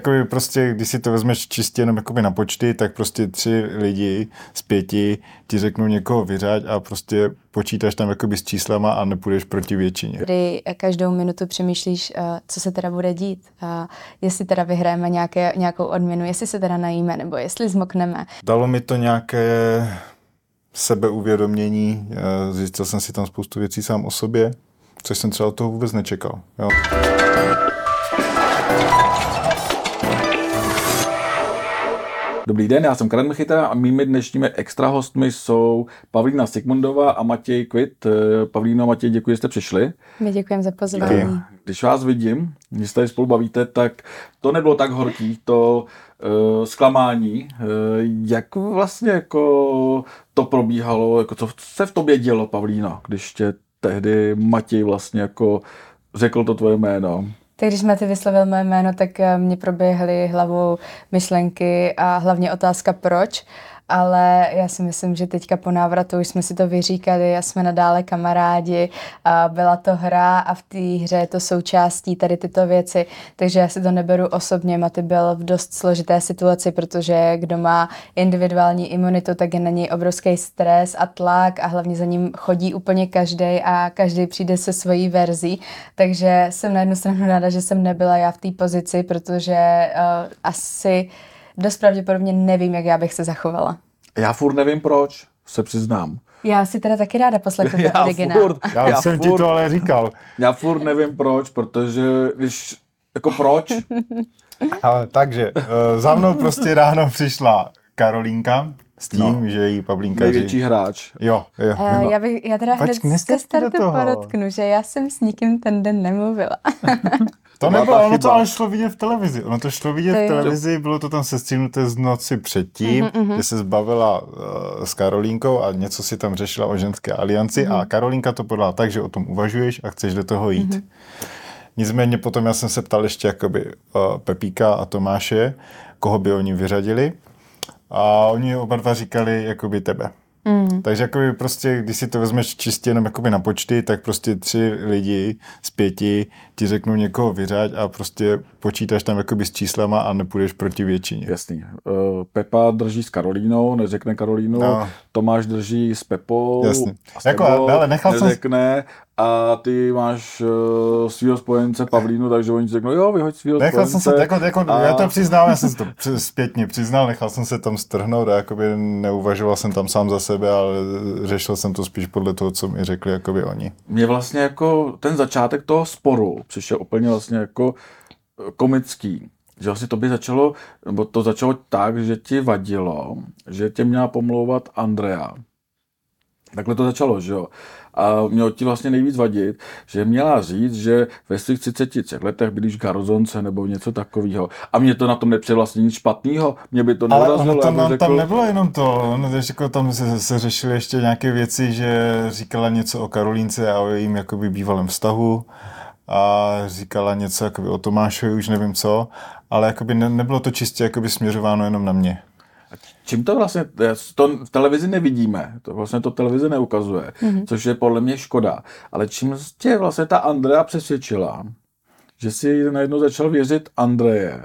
Jakoby prostě, když si to vezmeš čistě jenom jakoby na počty, tak prostě 3 lidi z 5 ti řeknou někoho vyřaď a prostě počítáš tam jakoby s číslama a nepůjdeš proti většině. Kdy každou minutu přemýšlíš, co se teda bude dít, jestli teda vyhrajeme nějakou odměnu, jestli se teda najíme nebo jestli zmokneme. Dalo mi to nějaké sebeuvědomění, zjistil jsem si tam spoustu věcí sám o sobě, což jsem třeba od toho vůbec nečekal. Jo. Dobrý den, já jsem Karel Michyta a mými dnešními extra hostmi jsou Pavlína Sigmundová a Matěj Quitt. Pavlíno a Matěj, děkuji, že jste přišli. My děkujeme za pozvání. Když vás vidím, když se tady spolu bavíte, tak to nebylo tak horký, to zklamání. Jak vlastně jako to probíhalo, jako co se v tobě dělo, Pavlíno, když tě tehdy Matěj vlastně jako řekl to tvoje jméno? Tak když Matěj vyslovil moje jméno, tak mě proběhly hlavou myšlenky a hlavně otázka proč, ale já si myslím, že teďka po návratu už jsme si to vyříkali a jsme nadále kamarádi, a byla to hra a v té hře je to součástí tady tyto věci, takže já si to neberu osobně. Matěj byl v dost složité situaci, protože kdo má individuální imunitu, tak je na něj obrovský stres a tlak a hlavně za ním chodí úplně každý a každý přijde se svojí verzí, takže jsem na jednu stranu ráda, že jsem nebyla já v té pozici, protože asi dost pravděpodobně nevím, jak já bych se zachovala. Já furt nevím proč, se přiznám. Já si teda taky ráda poslechnu ten originál. Já jsem ti to ale říkal. Já furt nevím proč, protože když, jako proč? Ale takže, za mnou prostě ráno přišla Karolínka s tím, že jí Pavlínka říká. Největší hráč. Jo. Já teda hned ze startu podotknu, že já jsem s nikým ten den nemluvila. To nebylo, ono to ale šlo vidět v televizi. Ono to šlo vidět v televizi, bylo to tam sestříhnuté z noci předtím, kde se zbavila s Karolínkou a něco si tam řešila o ženské alianci a Karolínka to podala tak, že o tom uvažuješ a chceš do toho jít. Nicméně potom já jsem se ptal ještě jakoby Pepíka a Tomáše, koho by oni vyřadili a oni oba dva říkali jakoby tebe. Takže jakoby prostě, když si to vezmeš čistě jenom jakoby na počty, tak prostě 3 lidi z 5 ti řeknou někoho vyřaď a prostě počítáš tam jakoby s číslama a nepůjdeš proti většině. Jasný. Pepa drží s Karolínou, neřekne Karolínu, Tomáš drží s Pepou, jasný. A s tebou, jako, ale neřekne. A ty máš svýho spojence Pavlínu, takže oni řeknou, jo, vyhoď svýho spojence. Nechal jsem se, já to přiznám, já jsem to zpětně přiznal, nechal jsem se tam strhnout a jakoby neuvažoval jsem tam sám za sebe, ale řešil jsem to spíš podle toho, co mi řekli jakoby oni. Mně vlastně jako ten začátek toho sporu přišel úplně vlastně jako komický. Že vlastně to začalo tak, že ti vadilo, že tě měla pomlouvat Andrea. Takhle to začalo, že jo. A mělo ti vlastně nejvíc vadit, že měla říct, že ve svých 33 letech bydlíš v Garzonce nebo něco takového. A mě to na tom nepřijde vlastně nic špatného, mě by to neurazilo. Ale tam nebylo jenom to, tam se řešily ještě nějaké věci, že říkala něco o Karolínce a o jejím jakoby bývalém vztahu a říkala něco jakoby o Tomášovi, už nevím co, ale jakoby nebylo to čistě jakoby směřováno jenom na mě. Čím to vlastně, to v televizi nevidíme, to vlastně to televize neukazuje, což je podle mě škoda, ale čím tě vlastně ta Andrea přesvědčila, že si najednou začal věřit Andreje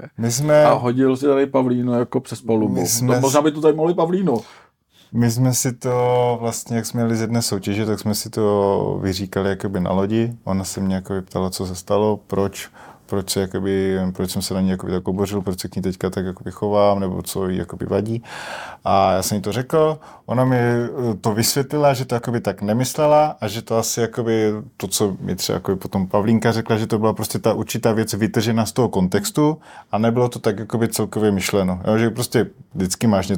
a hodil si tady Pavlínu jako přes palubu, možná by to tady mohli Pavlínu. My jsme si to vlastně, jak jsme jeli z jedné soutěže, tak jsme si to vyříkali jakoby na lodi, ona se mě jakoby ptala, co se stalo, proč jsem se na ní jakoby tak obořil, proč se k ní teďka tak jakoby chovám, nebo co jí jakoby vadí. A já jsem jí to řekl, ona mi to vysvětlila, že to jakoby tak nemyslela a že to asi jakoby to, co mi třeba jakoby potom Pavlínka řekla, že to byla prostě ta určitá věc vytržená z toho kontextu a nebylo to tak jakoby celkově myšleno. Jo, že prostě vždycky máš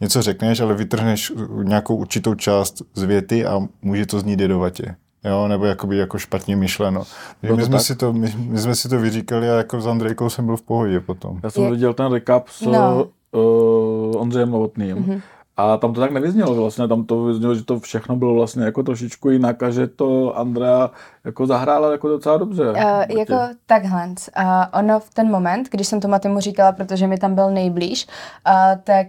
něco řekneš, ale vytrhneš nějakou určitou část z věty a může to znít jedovatě. Jo, nebo jakoby jako špatně myšleno. My jsme si to vyříkali a jako s Andrejkou jsem byl v pohodě potom. Já jsem viděl ten recap s Ondřejem Novotným A tam to tak nevyznělo vlastně, tam to vyznělo, že to všechno bylo vlastně jako trošičku jinak a že to Andrea jako zahrála jako docela dobře. Jako takhle, ono v ten moment, když jsem to Matymu říkala, protože mi tam byl nejblíž, tak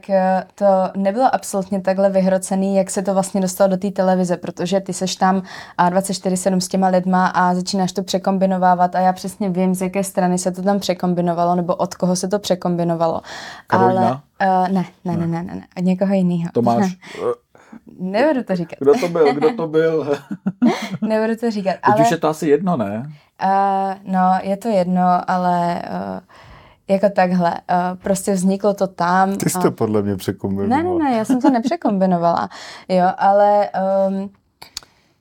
to nebylo absolutně takhle vyhrocený, jak se to vlastně dostalo do té televize, protože ty seš tam 24/7 s těma lidma a začínáš to překombinovávat a já přesně vím, z jaké strany se to tam překombinovalo nebo od koho se to překombinovalo. Karolína? Ale ne. Od někoho jiného. Tomáš. Nebudu to říkat. Kdo to byl? Nebudu to říkat. Teď ale... už je to asi jedno, ne? No, je to jedno, ale jako takhle. Prostě vzniklo to tam. Ty jsi to podle mě překombinovala. Ne, já jsem to nepřekombinovala. Jo, ale...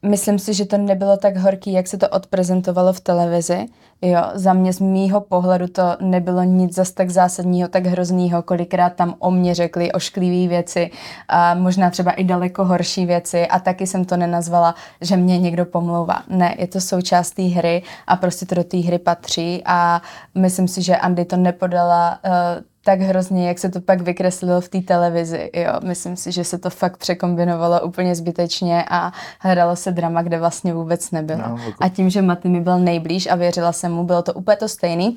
myslím si, že to nebylo tak horký, jak se to odprezentovalo v televizi. Jo, za mě z mýho pohledu to nebylo nic zas tak zásadního, tak hroznýho, kolikrát tam o mě řekli ošklivý věci, a možná třeba i daleko horší věci a taky jsem to nenazvala, že mě někdo pomlouvá. Ne, je to součást té hry a prostě to do té hry patří a myslím si, že Andy to nepodala tak hrozně, jak se to pak vykreslilo v té televizi. Jo. Myslím si, že se to fakt překombinovalo úplně zbytečně a hledalo se drama, kde vlastně vůbec nebylo. No, jako... A tím, že Maty mi byl nejblíž a věřila jsem mu, bylo to úplně to stejný,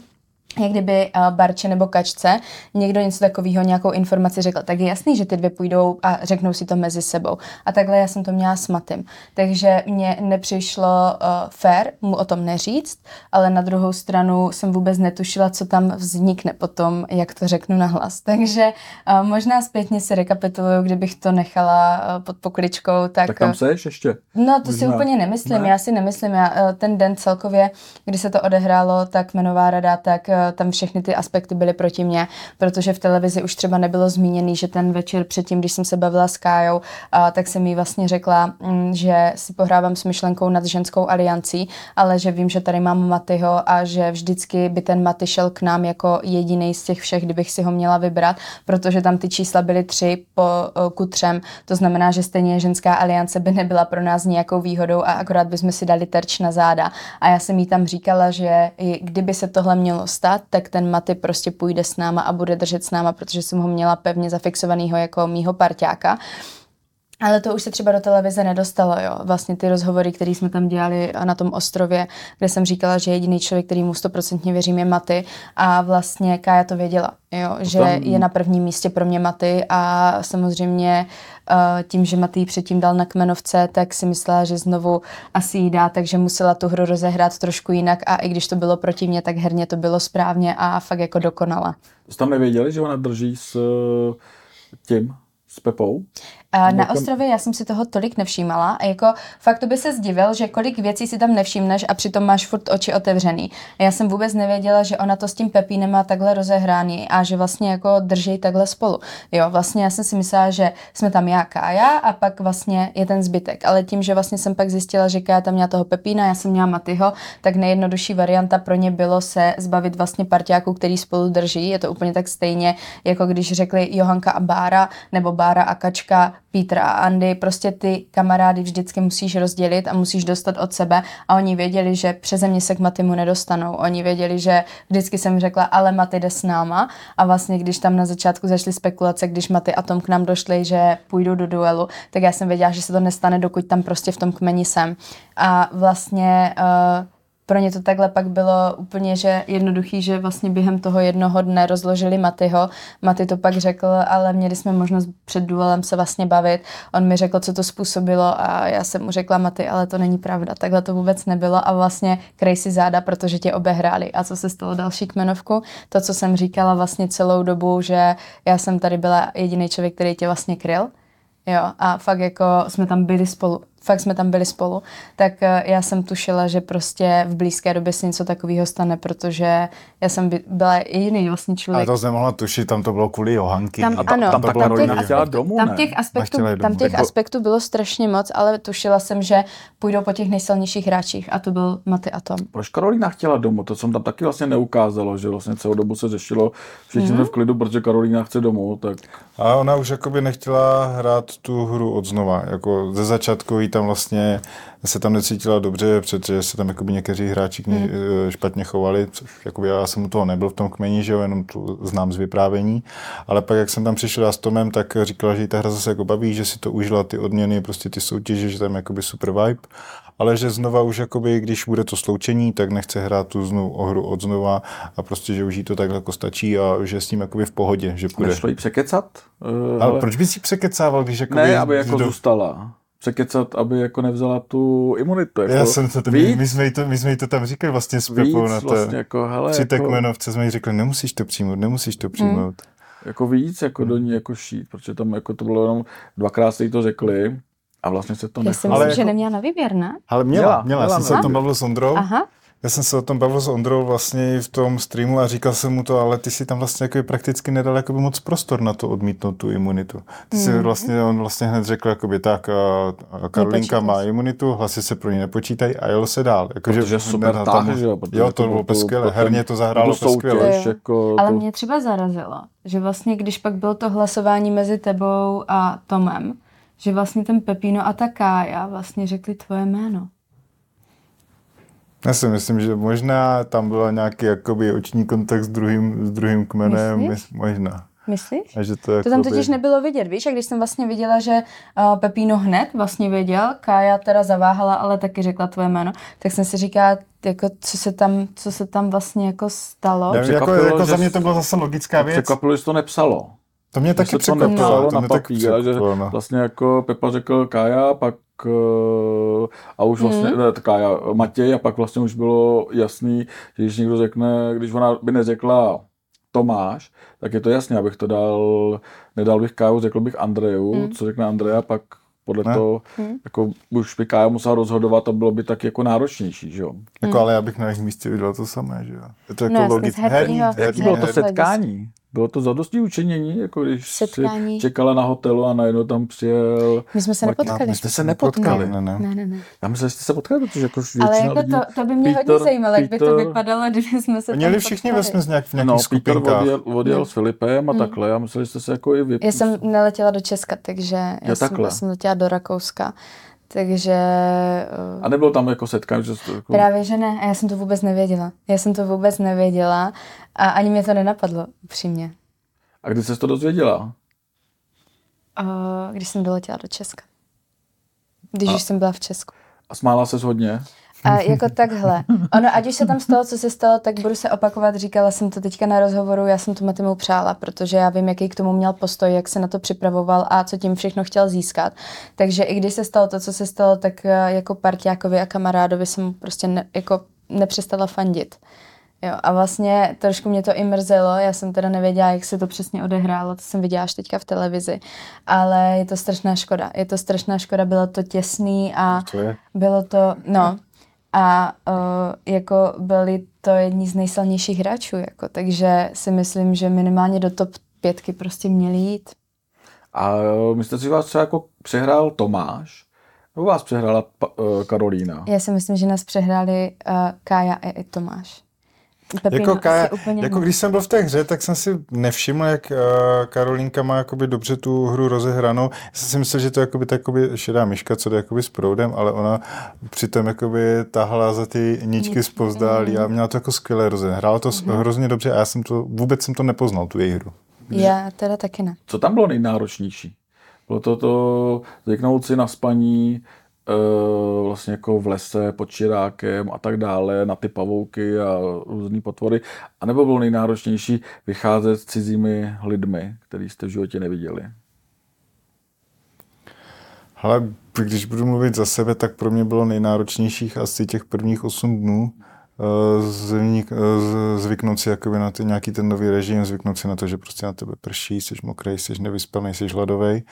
jak kdyby Barče nebo Kačce někdo něco takového, nějakou informaci řekl, tak je jasný, že ty dvě půjdou a řeknou si to mezi sebou. A takhle já jsem to měla s Matym. Takže mně nepřišlo fér mu o tom neříct, ale na druhou stranu jsem vůbec netušila, co tam vznikne potom, jak to řeknu nahlas. Takže možná zpětně si rekapituluju, kdybych to nechala pod pokličkou. Tak tam seš ještě? No to možná. Si úplně nemyslím, ne. Já si nemyslím. Ten den celkově, kdy se to odehrálo, tak jmenová rada, tak tam všechny ty aspekty byly proti mně, protože v televizi už třeba nebylo zmíněný, že ten večer předtím, když jsem se bavila s Kájou, tak jsem jí vlastně řekla, že si pohrávám s myšlenkou nad ženskou aliancí, ale že vím, že tady mám Matyho a že vždycky by ten Maty šel k nám jako jediný z těch všech, kdybych si ho měla vybrat, protože tam ty čísla byly 3:3, to znamená, že stejně ženská aliance by nebyla pro nás nějakou výhodou a akorát bychom si dali terč na záda. A já jsem jí tam říkala, že kdyby se tohle mělo stát, tak ten Maty prostě půjde s náma a bude držet s náma, protože jsem ho měla pevně zafixovanýho jako mýho parťáka. Ale to už se třeba do televize nedostalo, jo. Vlastně ty rozhovory, které jsme tam dělali na tom ostrově, kde jsem říkala, že jediný člověk, který mu 100% věřím, je Maty a vlastně Kája to věděla, jo, že tam... je na prvním místě pro mě Maty a samozřejmě tím, že Maty předtím dal na kmenovce, tak si myslela, že znovu asi jí dá, takže musela tu hru rozehrát trošku jinak a i když to bylo proti mě, tak herně to bylo správně a fakt jako dokonale. Jste tam nevěděli, že ona drží s tím? S Pepou? Na ostrově já jsem si toho tolik nevšímala a jako fakt to by se zdivil, že kolik věcí si tam nevšimneš a přitom máš furt oči otevřený. Já jsem vůbec nevěděla, že ona to s tím Pepínem má takhle rozehraný a že vlastně jako drží takhle spolu. Jo, vlastně já jsem si myslela, že jsme tam já, Kája a pak vlastně je ten zbytek, ale tím, že vlastně jsem pak zjistila, že Kája tam měla toho Pepína, já jsem měla Matyho, tak nejjednodušší varianta pro ně bylo se zbavit vlastně parťáků, který spolu drží. Je to úplně tak stejně, jako když řekli Johanka a Bára nebo Bára a Kačka, Petra a Andy, prostě ty kamarády vždycky musíš rozdělit a musíš dostat od sebe a oni věděli, že přeze mě se k Matymu nedostanou, oni věděli, že vždycky jsem řekla, ale Maty jde s náma a vlastně když tam na začátku začaly spekulace, když Maty a Tom k nám došli, že půjdou do duelu, tak já jsem věděla, že se to nestane, dokud tam prostě v tom kmeni jsem a vlastně... Pro ně to takhle pak bylo úplně že jednoduchý, že vlastně během toho jednoho dne rozložili Matyho. Maty to pak řekl, ale měli jsme možnost před duelem se vlastně bavit. On mi řekl, co to způsobilo a já jsem mu řekla, Maty, ale to není pravda, takhle to vůbec nebylo a vlastně krej si záda, protože tě obehráli. A co se stalo další kmenovku? To, co jsem říkala vlastně celou dobu, že já jsem tady byla jediný člověk, který tě vlastně kryl. Jo, a fakt jako jsme tam byli spolu. Tak já jsem tušila, že prostě v blízké době se něco takového stane, protože já jsem byla jediný vlastně člověk. Ale to jsem nemohla tušit, tam to bylo kvůli Johanky. Tam těch aspektů bylo strašně moc, ale tušila jsem, že půjdou po těch nejsilnějších hráčích a to byl Maty a Tom. Proč Karolína chtěla domů? To jsem tam taky vlastně neukázalo, že vlastně celou dobu se řešilo všichni v klidu, protože Karolína chce domů. Tak... A ona už jakoby nechtěla hrát tu hru odznova, jako ze začátku. tam vlastně se tam necítila dobře, protože se tam jakoby někteří hráči špatně chovali, což jakoby já jsem u toho nebyl v tom kmeni, že jo, jenom tu znám z vyprávění, ale pak jak jsem tam přišel já s Tomem, tak říkala, že jí ta hra zase jako baví, že si to užila ty odměny, prostě ty soutěže, že tam jakoby super vibe, ale že znova už jakoby, když bude to sloučení, tak nechce hrát tu hru od znova a prostě, že už jí to takhle jako stačí a že je s ním jakoby v pohodě, že půjde. Nešlo jí překecat? Ale proč bys jí překecával, když jakoby... Ne, aby jako zůstala. Překecat, aby jako nevzala tu imunitu. Jako já jsem to, my jsme jí to tam říkali vlastně s Pepou na té vlastně jako, při té jako, kmenovce jsme jí řekli, nemusíš to přijmout. Jako víc, jako do ní jako šít, protože tam jako to bylo jenom dvakrát se jí to řekli. A vlastně se to nechal. Já jsem že neměla na výběr, ne? Ale měla. Já jsem se o tom bavil s Ondrou. Aha. Já jsem se o tom bavil s Ondrou vlastně v tom streamu a říkal jsem mu to, ale ty si tam vlastně jako prakticky nedal jako moc prostor na to odmítnout tu imunitu. Ty si vlastně, on vlastně hned řekl jakoby tak, a Karolinka má imunitu, hlasy se pro ní nepočítají a jelo se dál. Jako, protože super táhy, že jo? Jo, to bylo skvělé, herně to zahrálo skvěle. Jako, ale mě třeba zarazilo, že vlastně když pak bylo to hlasování mezi tebou a Tomem, že vlastně ten Pepino a ta Kája vlastně řekli tvoje jméno. Já si myslím, že možná tam byla nějaký jakoby oční kontakt s druhým kmenem. Možná. Myslíš? Že to jakoby... tam totiž nebylo vidět, víš? A když jsem vlastně viděla, že Pepino hned vlastně věděl, Kája teda zaváhala, ale taky řekla tvoje jméno, tak jsem si říkala, jako, co se tam vlastně jako stalo. Jako za mě to byla zase logická věc. Překvapilo, že to nepsalo. To mě taky překvapilo, to mě taky překvapilo. No. Vlastně jako Pepa řekl Kája, pak a už vlastně, ne, Kája, Matěj a pak vlastně už bylo jasný, že když někdo řekne, když ona by neřekla Tomáš, tak je to jasný, abych to dal, nedal bych Káju, řekl bych Andreju, co řekne Andrea, pak podle toho, jako už by Kája musela rozhodovat a bylo by taky jako náročnější, že jo? Jako ale já bych na jejich místě viděl to samé, že jo? Je to jako logické. Jaký bylo to setkání? Bylo to zadosti učinění, jako když si čekala na hotelu a najednou tam přijel... My jsme se nepotkali. Ne. Já myslím, že jste se potkali, protože jako většina lidí... Ale jako to by mě hodně zajímalo, jak by to vypadalo, kdyby jsme se měli všichni vesměs nějak v nějakých skupinkách. Peter odjel s Filipem a takhle. Já myslím, že jste se jako i vypustili. Já jsem neletěla do Česka, takže já jsem letěla do Rakouska. Takže... A nebylo tam jako setkání? Jako... Právě, že ne. A já jsem to vůbec nevěděla a ani mě to nenapadlo, upřímně. A kdy jsi to dozvěděla? Když jsem doletěla do Česka. Když už jsem byla v Česku. A smála ses hodně? A jako takhle. Ono, ať už se tam stalo, co se stalo, tak budu se opakovat. Říkala jsem to teďka na rozhovoru, já jsem to Matymu přála, protože já vím, jaký k tomu měl postoj, jak se na to připravoval a co tím všechno chtěl získat. Takže i když se stalo to, co se stalo, tak jako parťákovi a kamarádovi jsem prostě nepřestala fandit. Jo, a vlastně trošku mě to i mrzelo, já jsem teda nevěděla, jak se to přesně odehrálo, to jsem viděla až teďka v televizi, ale je to strašná škoda, bylo to těsný a bylo to, no, a jako byli to jedni z nejsilnějších hráčů, jako, takže si myslím, že minimálně do top 5 prostě měli jít. A myslím si, že vás třeba jako přehrál Tomáš, nebo vás přehrála Karolína? Já si myslím, že nás přehráli Kája i Tomáš. Pepino, jako když jsem byl v té hře, tak jsem si nevšiml, jak Karolínka má jakoby dobře tu hru rozehranou. Já jsem si myslel, že to je jakoby šedá myška, co jde jakoby s proudem, ale ona přitom jakoby tahala za ty ničky zpovzdálí a měla to jako skvěle rozehrané. Hrála to hrozně dobře a já jsem to, vůbec jsem to nepoznal, tu její hru. Já teda taky ne. Co tam bylo nejnáročnější? Bylo to zvyknout si na spaní, vlastně jako v lese pod čirákem a tak dále, na ty pavouky a různý potvory, anebo bylo nejnáročnější vycházet s cizími lidmi, který jste v životě neviděli? Hele, když budu mluvit za sebe, tak pro mě bylo nejnáročnějších asi těch prvních 8 dnů zvyknout si jakoby na nějaký ten nový režim, zvyknout si na to, že prostě na tebe prší, jsi mokrej, jsi nevyspalnej, jsi hladovej,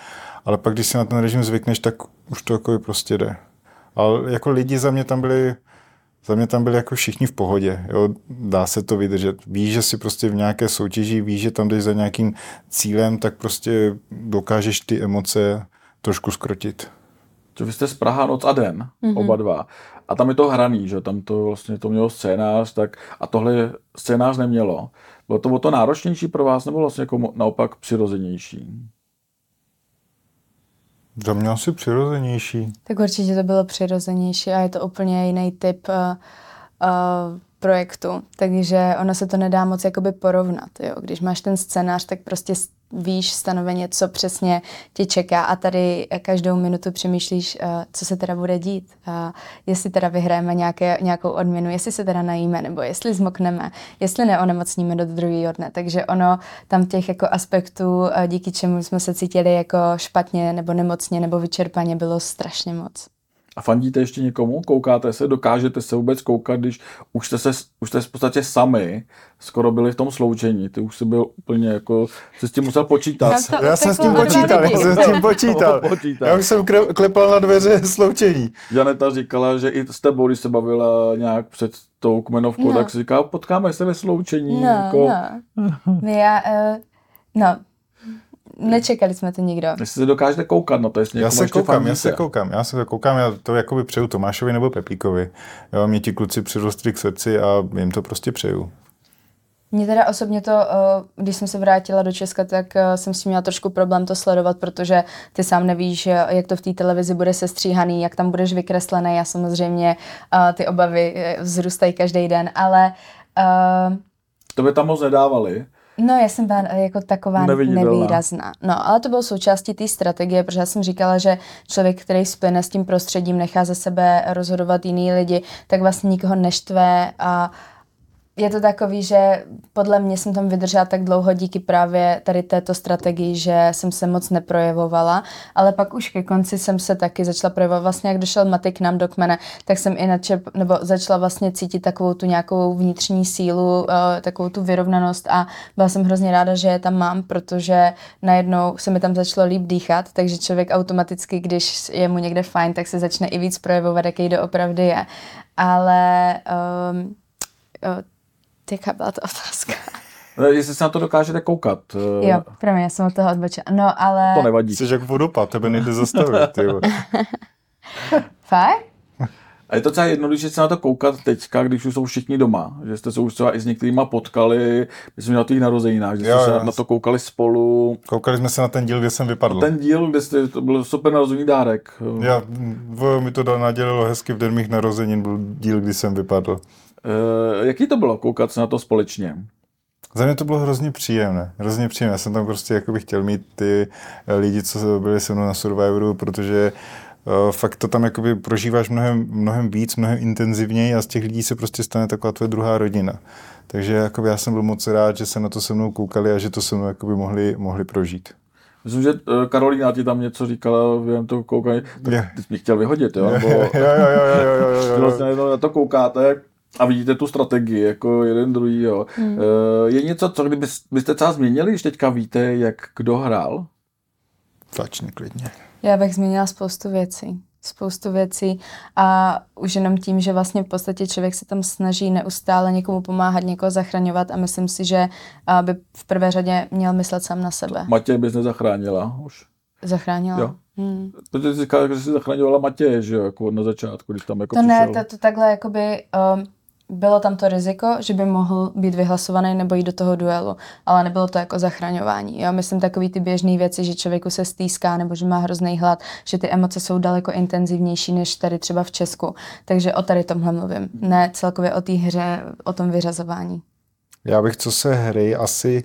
ale pak, když si na ten režim zvykneš, tak už to jakoby prostě jde. Ale jako lidi za mě tam byli jako všichni v pohodě, jo? Dá se to vydržet. Víš, že si prostě v nějaké soutěži, víš, že tam jdeš za nějakým cílem, tak prostě dokážeš ty emoce trošku zkrotit. Vy jste z Praha noc a den, oba dva. A tam je to hraný, že tam to vlastně to mělo scénář, tak a tohle scénář nemělo. Bylo to náročnější pro vás, nebo vlastně jako naopak přirozenější? Za mě asi přirozenější. Tak určitě to bylo přirozenější a je to úplně jiný typ projektu, takže ono se to nedá moc jakoby porovnat. Jo? Když máš ten scénář, tak prostě víš stanoveně, co přesně tě čeká a tady každou minutu přemýšlíš, co se teda bude dít. Jestli teda vyhrajeme nějakou odměnu, jestli se teda najíme, nebo jestli zmokneme, jestli neonemocníme do druhého dne. Takže ono tam těch jako aspektů, díky čemu jsme se cítili jako špatně, nebo nemocně, nebo vyčerpaně, bylo strašně moc. A fandíte ještě někomu? Koukáte se? Dokážete se vůbec koukat, když už jste v podstatě sami skoro byli v tom sloučení? Ty už jsi byl úplně jako... Jsi s tím musel počítat. Já jsem s tím počítal. Já už jsem klepal na dveře sloučení. Janeta říkala, že i s tebou, když se bavila nějak před tou kmenovkou, tak si říká, potkáme se ve sloučení. Nečekali jsme to nikdo. Jestli se dokážete koukat na to, jestli někomu ještě fandíte. Já se koukám, já to jakoby přeju Tomášovi nebo Pepíkovi. Jo, mě ti kluci přirostli k srdci a jim to prostě přeju. Mně teda osobně to, když jsem se vrátila do Česka, tak jsem s tím měla trošku problém to sledovat, protože ty sám nevíš, jak to v té televizi bude sestříhaný, jak tam budeš vykreslený. Já samozřejmě ty obavy vzrůstají každý den, ale... To by tam moc nedávali. No, já jsem byla jako taková nevýrazná. No, ale to bylo součástí té strategie, protože já jsem říkala, že člověk, který splyne s tím prostředím, nechá za sebe rozhodovat jiný lidi, tak vlastně nikoho neštve a je to takový, že podle mě jsem tam vydržela tak dlouho díky právě tady této strategii, že jsem se moc neprojevovala, ale pak už ke konci jsem se taky začala projevovat. Vlastně jak došel Matěj k nám do kmene, tak jsem začala vlastně cítit takovou tu nějakou vnitřní sílu, takovou tu vyrovnanost a byla jsem hrozně ráda, že je tam mám, protože najednou se mi tam začalo líp dýchat, takže člověk automaticky, když je mu někde fajn, tak se začne i víc projevovat, jaký doopravdy je. Ale jaká byla to otázka? Jestli se na to dokážete koukat. Jo, prvně, já jsem od toho odbočila. No, ale... To nevadí. Jsi jak vodopád, tebe nejde zastavit. Fajn? A je to celá jednoduše se na to koukat teďka, když už jsou všichni doma. Že jste se už třeba i s některýma potkali, myslím, na těch narozeninách, že jste se na to koukali spolu. Koukali jsme se na ten díl, kde jsem vypadl. Ten díl, kde jste, to byl super narozený dárek. Mi to nadělilo hezky v den mých narozenin, byl díl, kdy jsem vypadl. Jaký to bylo koukat se na to společně? Za mě to bylo hrozně příjemné. Já jsem tam prostě jakoby chtěl mít ty lidi, co byli se mnou na Survivoru, protože fakt to tam jakoby prožíváš mnohem víc, mnohem intenzivněji a z těch lidí se prostě stane taková tvoje druhá rodina. Takže jakoby já jsem byl moc rád, že se na to se mnou koukali a že to se mnou jakoby mohli prožít. Myslím, že Karolína ti tam něco říkala během toho koukání. Ty jsi mě chtěl vyhodit, jo? Jo. Na to koukáte a vidíte tu strategii, jako jeden druhý, jo. Hmm. Je něco, co kdybyste třeba změnili, když teďka víte, jak kdo hrál? Flačně klidně. Já bych změnila spoustu věcí a už jenom tím, že vlastně v podstatě člověk se tam snaží neustále někomu pomáhat, někoho zachraňovat a myslím si, že by v prvé řadě měl myslet sám na sebe. Matěj bys nezachránila už? Zachránila. Jo. Protože jsi říkala, že jsi zachraňovala Matěje, že jo, jako na začátku, když tam jako přišel. To takhle jakoby... Bylo tam to riziko, že by mohl být vyhlasovaný nebo jít do toho duelu, ale nebylo to jako zachraňování. Jo? Myslím takový ty běžné věci, že člověku se stýská nebo že má hrozný hlad, že ty emoce jsou daleko intenzivnější než tady třeba v Česku. Takže o tady tomhle mluvím, ne celkově o té hře, o tom vyřazování. Já bych, co se hry asi...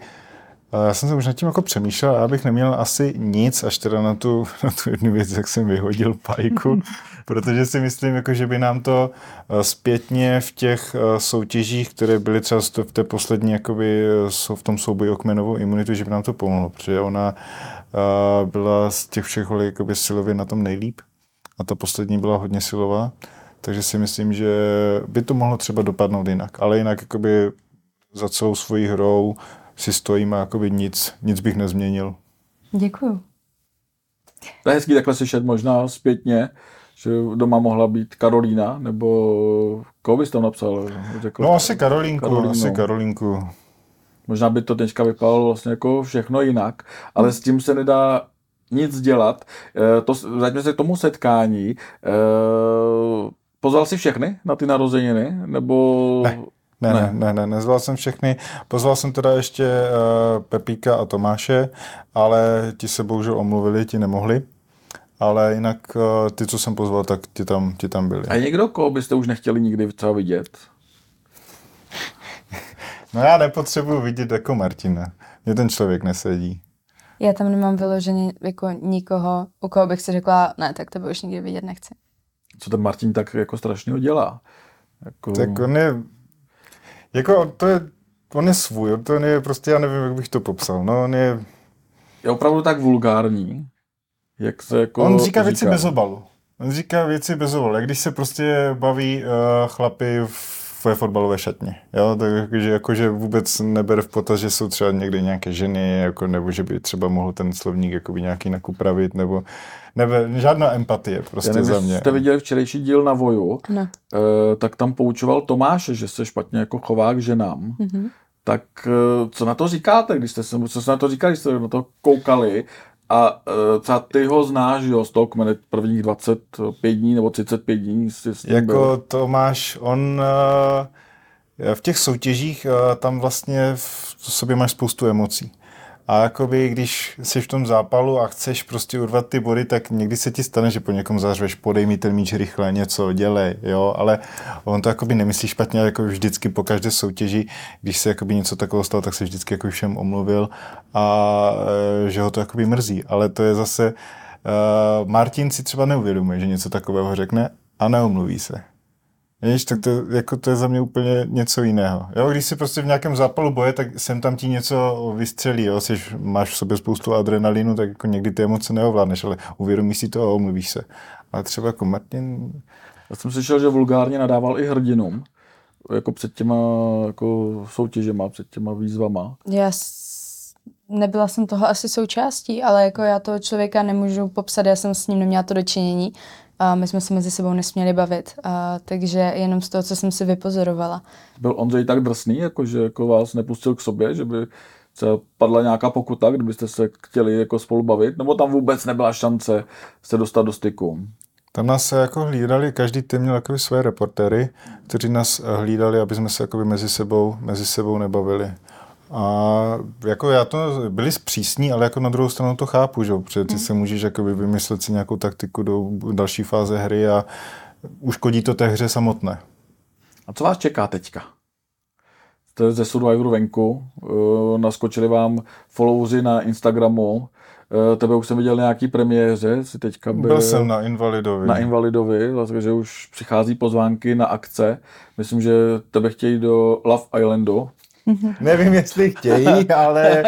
Já jsem se už nad tím jako přemýšlel, já bych neměl asi nic, až teda na tu jednu věc, jak jsem vyhodil pajku, protože si myslím, jako, že by nám to zpětně v těch soutěžích, které byly třeba v té poslední, jakoby, v tom souboji o kmenovou imunitu, že by nám to pomohlo, protože ona byla z těch všech jakoby silově na tom nejlíp a ta poslední byla hodně silová, takže si myslím, že by to mohlo třeba dopadnout jinak, ale jinak jakoby za celou svojí hrou si stojím a jakoby nic bych nezměnil. Děkuju. To je hezký takhle slyšet možná zpětně, že doma mohla být Karolína, nebo koho bys tam napsal? Řekl, no asi Karolínku. Možná by to teďka vypadalo vlastně jako všechno jinak, ale s tím se nedá nic dělat. Vraťme se k tomu setkání. Pozval jsi všechny na ty narozeniny? Nebo... Ne, nezval jsem všechny. Pozval jsem teda ještě Pepíka a Tomáše, ale ti se bohužel omluvili, ti nemohli. ale jinak ty, co jsem pozval, tak ti tam byli. A někdo, koho byste už nechtěli nikdy třeba vidět? No já nepotřebuji vidět jako Martina. Mně ten člověk nesedí. Já tam nemám vyloženě jako nikoho, u koho bych si řekla, ne, tak tebe už nikdy vidět nechci. Co ten Martin tak jako strašného dělá? Jako... Tak on je, jako to je, on je svůj, to je prostě, já nevím, jak bych to popsal, no on je opravdu tak vulgární, jak se jako... On říká věci bez obalu. A když se prostě baví chlapi ve fotbalové šatně, jo, takže jakože vůbec nebere v potaz, že jsou třeba někdy nějaké ženy, jako, nebo že by třeba mohl ten slovník jakoby nějaký nakupravit, nebo žádná empatie prostě nevím, za mě. Jste viděli včerejší díl na Voju, tak tam poučoval Tomáše, že se špatně jako chová k ženám. Mm-hmm. Tak co na to říkáte, když jste na to koukali a třeba ty ho znáš, jo, z toho kmene prvních 25 dní nebo 35 dní. Jako Tomáš, on v těch soutěžích tam vlastně v sobě máš spoustu emocí. A jakoby, když jsi v tom zápalu a chceš prostě urvat ty body, tak někdy se ti stane, že po někom zařveš, podej mi ten míč rychle, něco, dělej, jo, ale on to jakoby nemyslí špatně, jako vždycky po každé soutěži, když se jakoby něco takového stalo, tak se vždycky jako všem omluvil a že ho to jakoby mrzí, ale to je zase, Martin si třeba neuvědomuje, že něco takového řekne a neomluví se. Víš, tak to je za mě úplně něco jiného. Jo, když jsi prostě v nějakém zápalu boje, tak sem tam ti něco vystřelí, jo, máš v sobě spoustu adrenalinu, tak jako někdy ty emoce neovládneš, ale uvědomíš si to a omluvíš se. Ale třeba jako Martin... Já jsem slyšel, že vulgárně nadával i hrdinům, jako před těma jako soutěžema, před těma výzvama. Nebyla jsem toho asi součástí, ale jako já toho člověka nemůžu popsat, já jsem s ním neměla to dočinění. A my jsme se mezi sebou nesměli bavit, takže jenom z toho, co jsem si vypozorovala. Byl Ondřej tak drsný, že jako vás nepustil k sobě, že by třeba padla nějaká pokuta, kdybyste se chtěli jako spolu bavit, nebo tam vůbec nebyla šance se dostat do styku? Tam nás se jako hlídali, každý tým měl jakoby své reportéry, kteří nás hlídali, aby jsme se jakoby mezi sebou nebavili. A jako já to byli zpřísní, ale jako na druhou stranu to chápu, že? Protože ty se můžeš jakoby vymyslet si nějakou taktiku do další fáze hry a uškodí to té hře samotné. A co vás čeká teďka? Jste ze Survivoru venku, naskočili vám followři na Instagramu, tebe už jsem viděl nějaký premiéře, si teďka byl jsem na Invalidovi. Takže už přichází pozvánky na akce. Myslím, že tebe chtějí do Love Islandu. Nevím, jestli chtějí, ale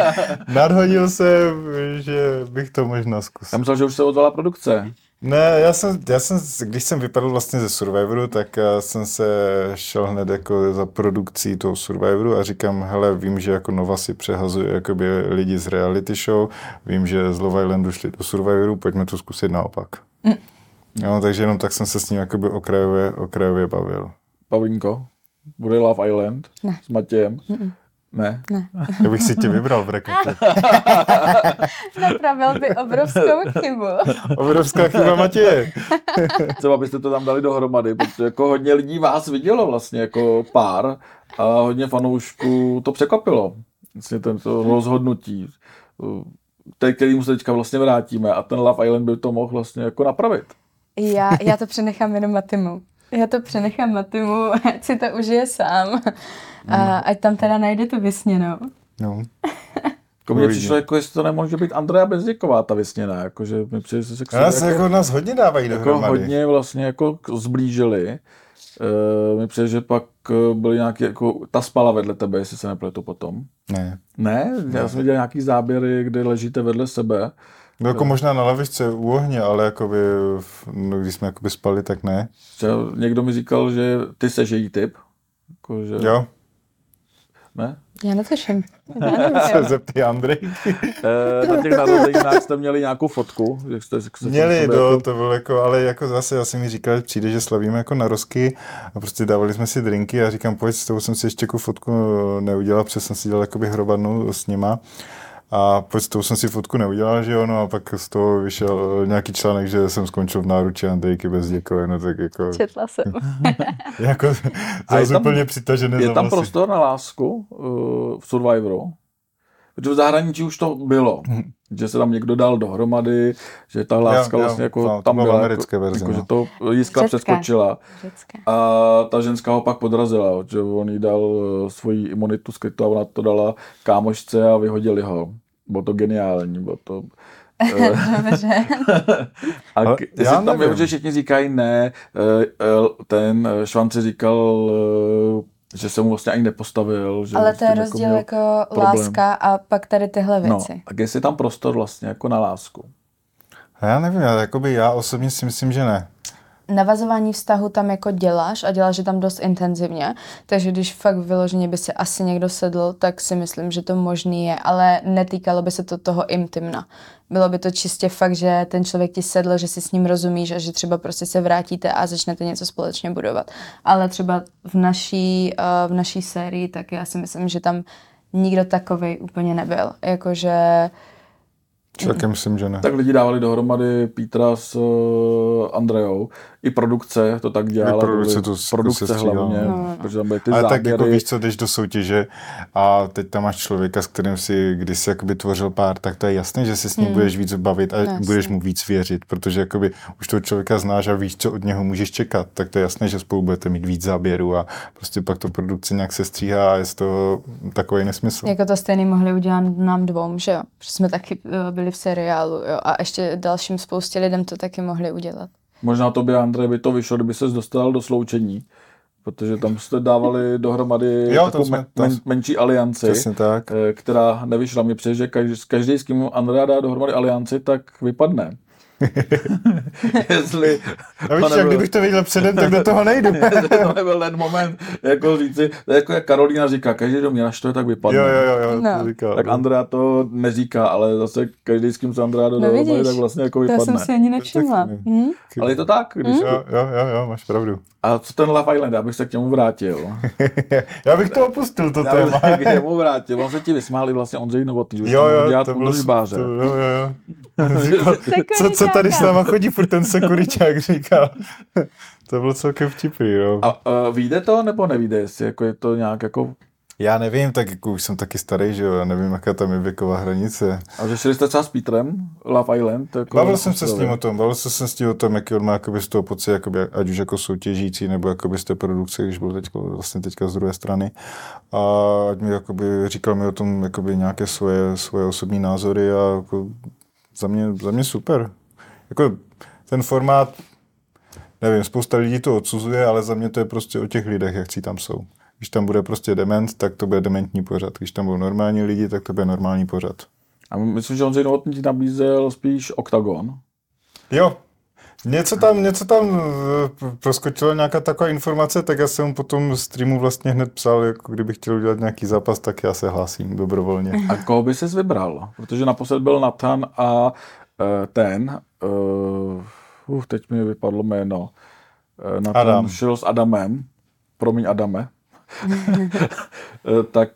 nadhodil se, že bych to možná zkusil. Já myslel, že už se odvala produkce. Ne, já jsem, když jsem vypadl vlastně ze Survivoru, tak jsem se šel hned jako za produkcí toho Survivoru a říkám, hele, vím, že jako Nova si přehazuje jakoby lidi z reality show, vím, že z Love Islandu šli do Survivoru, pojďme to zkusit naopak. Jo, takže jenom tak jsem se s ním jakoby okrajově bavil. Pavlínko? Bude Love Island? Ne. S Matějem? Ne. Já bych si tě vybral v rekordu. Napravil by obrovskou chybu. Obrovská chyba Matěje. Třeba byste to tam dali dohromady, protože jako hodně lidí vás vidělo vlastně jako pár a hodně fanoušků to překvapilo. Vlastně to rozhodnutí. Kterým se teďka vlastně vrátíme a ten Love Island by to mohl vlastně jako napravit. Já to přenechám jenom Matymu. Já to přenechám Matymu, ať si to užije sám. A ať tam teda najde tu vysněnou. No. Mně přišlo, jako jestli to nemůže být Andrea Bezděková, ta vysněná. Jakože mi přijde, že se jako nás hodně dávají dohromady. Hodně vlastně jako zblížili. Mně přijde, že pak byly nějaké, jako ta spala vedle tebe, jestli se nepletu potom. Ne? Já jsem viděl nějaký záběry, kde ležíte vedle sebe. No jako možná na lavičce u ohně, ale jakoby, no když jsme jakoby spali, tak ne. Někdo mi říkal, že ty seš její typ. Jako, že... Jo. Ne? Já netuším. Se zeptej Andrej. Na těch narozeninách jste měli nějakou fotku? Jste měli, to bylo jako, ale jako zase já jsem mi říkal, že přijde, že slavíme jako narozky a prostě dávali jsme si drinky a říkám, pojď, s toho jsem si ještě jako fotku neudělal, protože jsem si dělal jakoby hrobadnu s nima. A pojď, s tou jsem si fotku neudělal, že jo, no a pak z toho vyšel nějaký článek, že jsem skončil v náruči Andrejky Bezděkové, no tak jako... Četla jsem. Jako zase úplně přitažené za vlasy. Je tam prostor na lásku v Survivoru? Protože v zahraničí už to bylo, že se tam někdo dal dohromady, že ta láska vlastně jako tam byla, jako, že to jiskla přeskočila. A ta ženská ho pak podrazila, že on jí dal svoji imunitu skrytou a ona to dala kámošce a vyhodili ho. Bylo to geniální, bylo to... Dobře. A tam je, že všichni říkají ne, ten Švanci říkal... Že se mu vlastně ani nepostavil. Že ale to je rozdíl jako láska a pak tady tyhle věci. No, a jestli je tam prostor vlastně jako na lásku? Já nevím, jakoby já osobně si myslím, že ne. Navazování vztahu tam jako děláš a děláš je tam dost intenzivně, takže když fakt vyloženě by si asi někdo sedl, tak si myslím, že to možný je, ale netýkalo by se to toho intimna. Bylo by to čistě fakt, že ten člověk ti sedl, že si s ním rozumíš a že třeba prostě se vrátíte a začnete něco společně budovat. Ale třeba v naší sérii, tak já si myslím, že tam nikdo takovej úplně nebyl. Jakože... Taky myslím, že ne. Tak lidi dávali dohromady Petra s Andreou. I produkce to tak dělala. Produkce hlavně. No. Protože tam byly ty ale záběry. Tak jako víš co, jdeš do soutěže a teď tam máš člověka, s kterým si kdysi jakoby tvořil pár, tak to je jasné, že si s ním budeš víc bavit a budeš mu víc věřit, protože jakoby už toho člověka znáš a víš, co od něho můžeš čekat, tak to je jasné, že spolu budete mít víc záběrů a prostě pak to produkce nějak se stříhá a je z toho takový nesmysl. Jako to stejný mohli udělat nám dvou, že jo? Protože jsme taky byli v seriálu, jo? A ještě dalším spoustě lidem to taky mohli udělat. Možná tobě, Andrej, by to vyšlo, kdyby ses dostal do sloučení, protože tam jste dávali dohromady takovou menší alianci, která nevyšla. Mně přijde, že každý, s kým Andrea dá dohromady alianci, tak vypadne. Jestli... A víš, jak kdybych to viděl předem, tak do toho nejdu. To nebyl ten moment, jako říci, jako jak Karolína říká, každý do mě naštve, tak vypadne. Jo, to říká. Tak Andrea to neříká, ale zase každý, s kým se Andrea dohromady, tak vlastně jako vypadne. To jsem si ani nevšimla. Ale je to tak, když... Jo, máš pravdu. A co ten Love Island, já bych se k němu vrátil. Já bych to opustil, to téma. Já bych se k němu vrátil, on se ti vysmáli vlastně Ondřej Novotný, že co tady s náma chodí, furt ten sekuriťák říkal. To bylo celkem vtipný, no. A vyjde to, nebo nevyjde, jestli jako je to nějak jako... Já nevím, tak jako už jsem taky starý, že jo, já nevím, jaká tam je věková hranice. A řešili jste třeba s Petrem, Love Island? Jako bavil jsem se s ním o tom, jaký on má jakoby z toho pocit, jakoby, ať už jako soutěžící, nebo jakoby z té produkce, když byl teďka z druhé strany. A ať mi jakoby říkal mi o tom jakoby nějaké svoje osobní názory a jako za mě super. Jako ten formát, nevím, spousta lidí to odsuzuje, ale za mě to je prostě o těch lidech, jak si tam jsou. Když tam bude prostě dement, tak to bude dementní pořad. Když tam budou normální lidi, tak to bude normální pořad. A myslím, že Ondřej Novotný ti nabízel spíš Oktagon. Jo. Něco tam proskočilo, nějaká taková informace, tak já jsem po tom streamu vlastně hned psal, jako kdybych chtěl udělat nějaký zápas, tak já se hlásím dobrovolně. A koho by ses vybral? Protože naposled byl Nathan a teď mi vypadlo jméno. Nathan Adam. Šel s Adamem. Promiň, Adame. Tak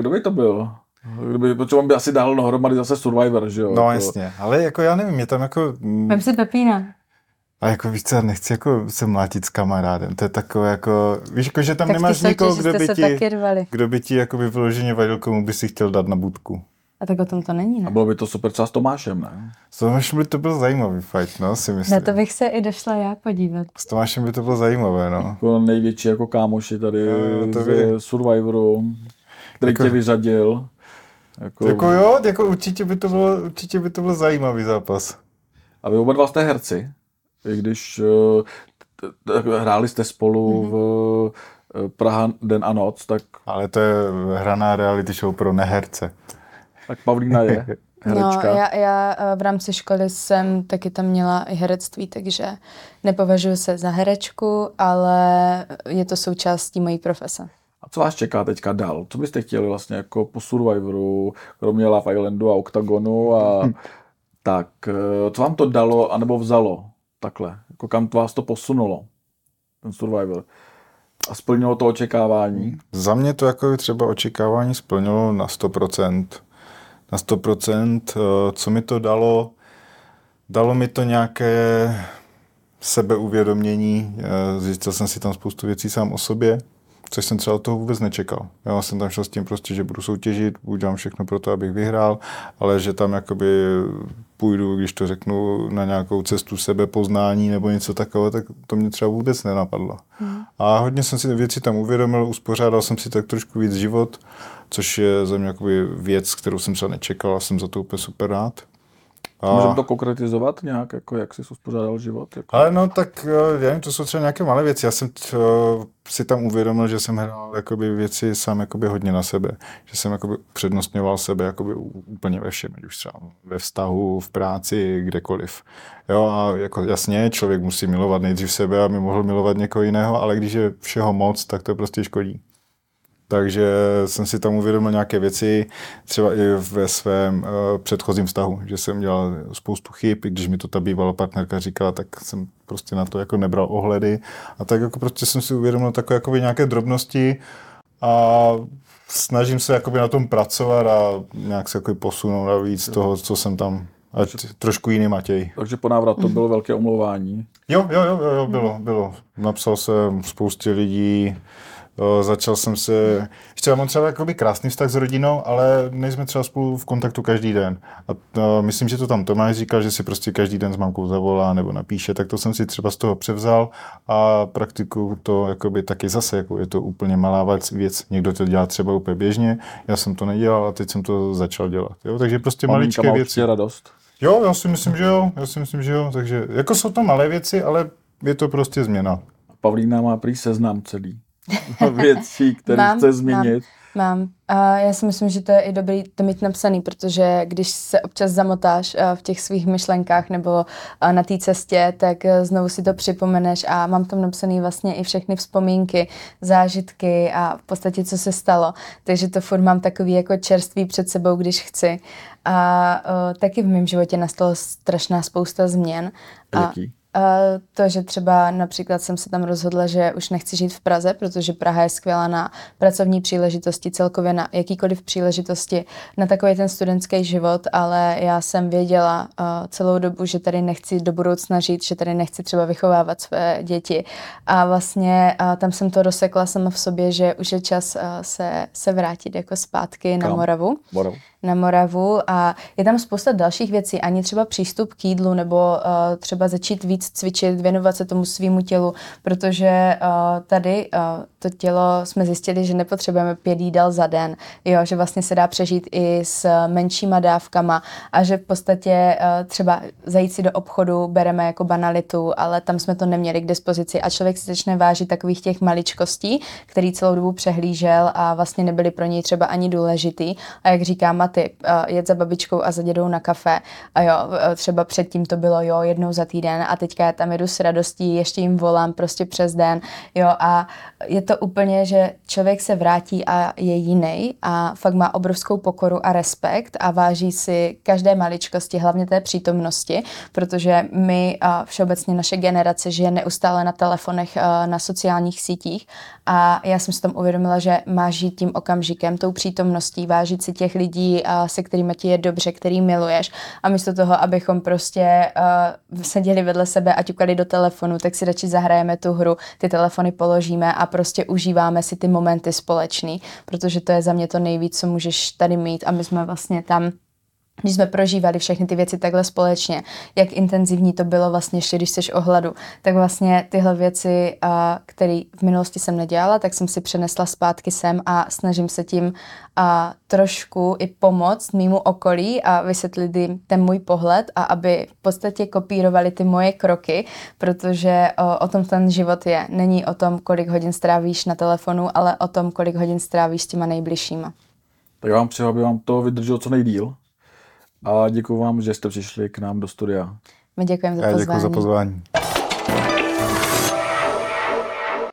kdo by to byl? Protože on by asi dal dohromady zase Survivor, že jo? No jasně, ale jako já nevím, je tam jako... Vem si Pepína. A jako víš co, já nechci jako se mlátit s kamarádem, to je takové jako, víš jako, že tam tak nemáš nikoho, kdo by ti jako by vyloženě vadil, komu by si chtěl dát na budku. A tak o tom to není, ne? A bylo by to super třeba s Tomášem, ne? S Tomášem by to byl zajímavý fight, no, si myslím. Na to bych se i došla já podívat. S Tomášem by to bylo zajímavé, no. Jako největší jako kámoši tady z Survivoru, který jako... tě vyřadil. Jako určitě by to byl zajímavý zápas. A vy oba dva jste herci, i když hráli jste spolu v Praha den a noc, tak... Ale to je hraná reality show pro neherce. Tak Pavlína je herečka. No, já v rámci školy jsem taky tam měla i herectví, takže nepovažuji se za herečku, ale je to součástí mojí profese. A co vás čeká teďka dál? Co byste chtěli vlastně jako po Survivoru, kromě Love Islandu a Oktagonu a tak, co vám to dalo anebo vzalo takhle? Jako kam vás to posunulo, ten Survivor? A splnilo to očekávání? Za mě to jako třeba očekávání splnilo na 100%. Na 100%, co mi to dalo? Dalo mi to nějaké sebeuvědomění, zjistil jsem si tam spoustu věcí sám o sobě, což jsem třeba toho vůbec nečekal. Já jsem tam šel s tím prostě, že budu soutěžit, udělám všechno pro to, abych vyhrál, ale že tam jakoby půjdu, když to řeknu, na nějakou cestu sebepoznání nebo něco takového, tak to mě třeba vůbec nenapadlo. Mm. A hodně jsem si věci tam uvědomil, uspořádal jsem si tak trošku víc život, což je za mě jakoby věc, kterou jsem třeba nečekal a jsem za to úplně super rád. A... Můžeme to konkretizovat nějak, jako jak jsi uspořádal život? Jako... Ale no tak, já nevím, to jsou třeba nějaké malé věci. Já jsem si tam uvědomil, že jsem hrál jakoby věci sám jakoby hodně na sebe. Že jsem jakoby přednostňoval sebe jakoby úplně ve všem, už třeba ve vztahu, v práci, kdekoliv. Jo, a jako jasně, člověk musí milovat nejdřív sebe, aby mohl milovat někoho jiného, ale když je všeho moc, tak to prostě škodí. Takže jsem si tam uvědomil nějaké věci, třeba i ve svém předchozím vztahu, že jsem dělal spoustu chyb, i když mi to ta bývalá partnerka říkala, tak jsem prostě na to jako nebral ohledy. A tak jako prostě jsem si uvědomil takové jako nějaké drobnosti a snažím se jakoby na tom pracovat a nějak se jako posunout a víc toho, co jsem tam... A trošku jiný Matěj. Takže po návratu to bylo velké omlouvání. Jo, bylo. Napsal jsem spoustě lidí, začal jsem se... Ještě já mám třeba jakoby krásný vztah s rodinou, ale nejsme třeba spolu v kontaktu každý den. A myslím, že to tam Tomáš říkal, že si prostě každý den s mamkou zavolá nebo napíše, tak to jsem si třeba z toho převzal a praktikuju to jakoby taky zase, jako je to úplně malá věc, někdo to dělá třeba úplně běžně, já jsem to nedělal a teď jsem to začal dělat. Jo? Takže prostě maličké věci. Radost. Jo, já si myslím, že jo, takže jako jsou to malé věci, ale je to prostě změna. Pavlína má prý seznam celý věcí, které chce změnit. Mám. A já si myslím, že to je i dobrý to mít napsaný, protože když se občas zamotáš v těch svých myšlenkách nebo na té cestě, tak znovu si to připomeneš a mám tam napsaný vlastně i všechny vzpomínky, zážitky a v podstatě, co se stalo. Takže to furt mám takový jako čerstvý před sebou, když chci. A taky v mém životě nastalo strašná spousta změn. Jaký? To, že třeba například jsem se tam rozhodla, že už nechci žít v Praze, protože Praha je skvělá na pracovní příležitosti, celkově na jakýkoliv příležitosti, na takový ten studentský život, ale já jsem věděla celou dobu, že tady nechci do budoucna žít, že tady nechci třeba vychovávat své děti. A vlastně tam jsem to rozsekla sama v sobě, že už je čas se vrátit jako zpátky na Moravu. A je tam spousta dalších věcí, ani třeba přístup k jídlu, nebo třeba začít víc cvičit, věnovat se tomu svýmu tělu, protože tady to tělo jsme zjistili, že nepotřebujeme 5 jídel za den, jo, že vlastně se dá přežít i s menšíma dávkama a že v podstatě třeba zajít si do obchodu bereme jako banalitu, ale tam jsme to neměli k dispozici a člověk si začne vážit takových těch maličkostí, který celou dobu přehlížel a vlastně nebyly pro něj třeba ani důležitý. A jak říká Maty, jet za babičkou a za dědou na kafe a jo, třeba předtím to bylo jo, jednou za týden a teďka já tam jedu s radostí, ještě jim volám prostě přes den, jo, a je to úplně, že člověk se vrátí a je jiný a fakt má obrovskou pokoru a respekt a váží si každé maličkosti, hlavně té přítomnosti, protože my všeobecně naše generace žije neustále na telefonech, na sociálních sítích a já jsem si tam uvědomila, že má žít tím okamžikem, tou přítomností, vážit si těch lidí, se kterými ti je dobře, který miluješ a místo toho, abychom prostě seděli vedle sebe a ťukali do telefonu, tak si radši zahrajeme tu hru, ty telefony položíme a prostě užíváme si ty momenty společný, protože to je za mě to nejvíc, co můžeš tady mít a my jsme vlastně tam, když jsme prožívali všechny ty věci takhle společně, jak intenzivní to bylo vlastně ještě, když jsi o hladu, tak vlastně tyhle věci, které v minulosti jsem nedělala, tak jsem si přenesla zpátky sem a snažím se tím trošku i pomoct mému okolí a vysvětlit jim ten můj pohled a aby v podstatě kopírovali ty moje kroky, protože o tom ten život je. Není o tom, kolik hodin strávíš na telefonu, ale o tom, kolik hodin strávíš s těma nejbližšíma. Tak já vám přeju, aby vám to vydrželo co nejdýl. A děkuji vám, že jste přišli k nám do studia. My děkujeme za pozvání.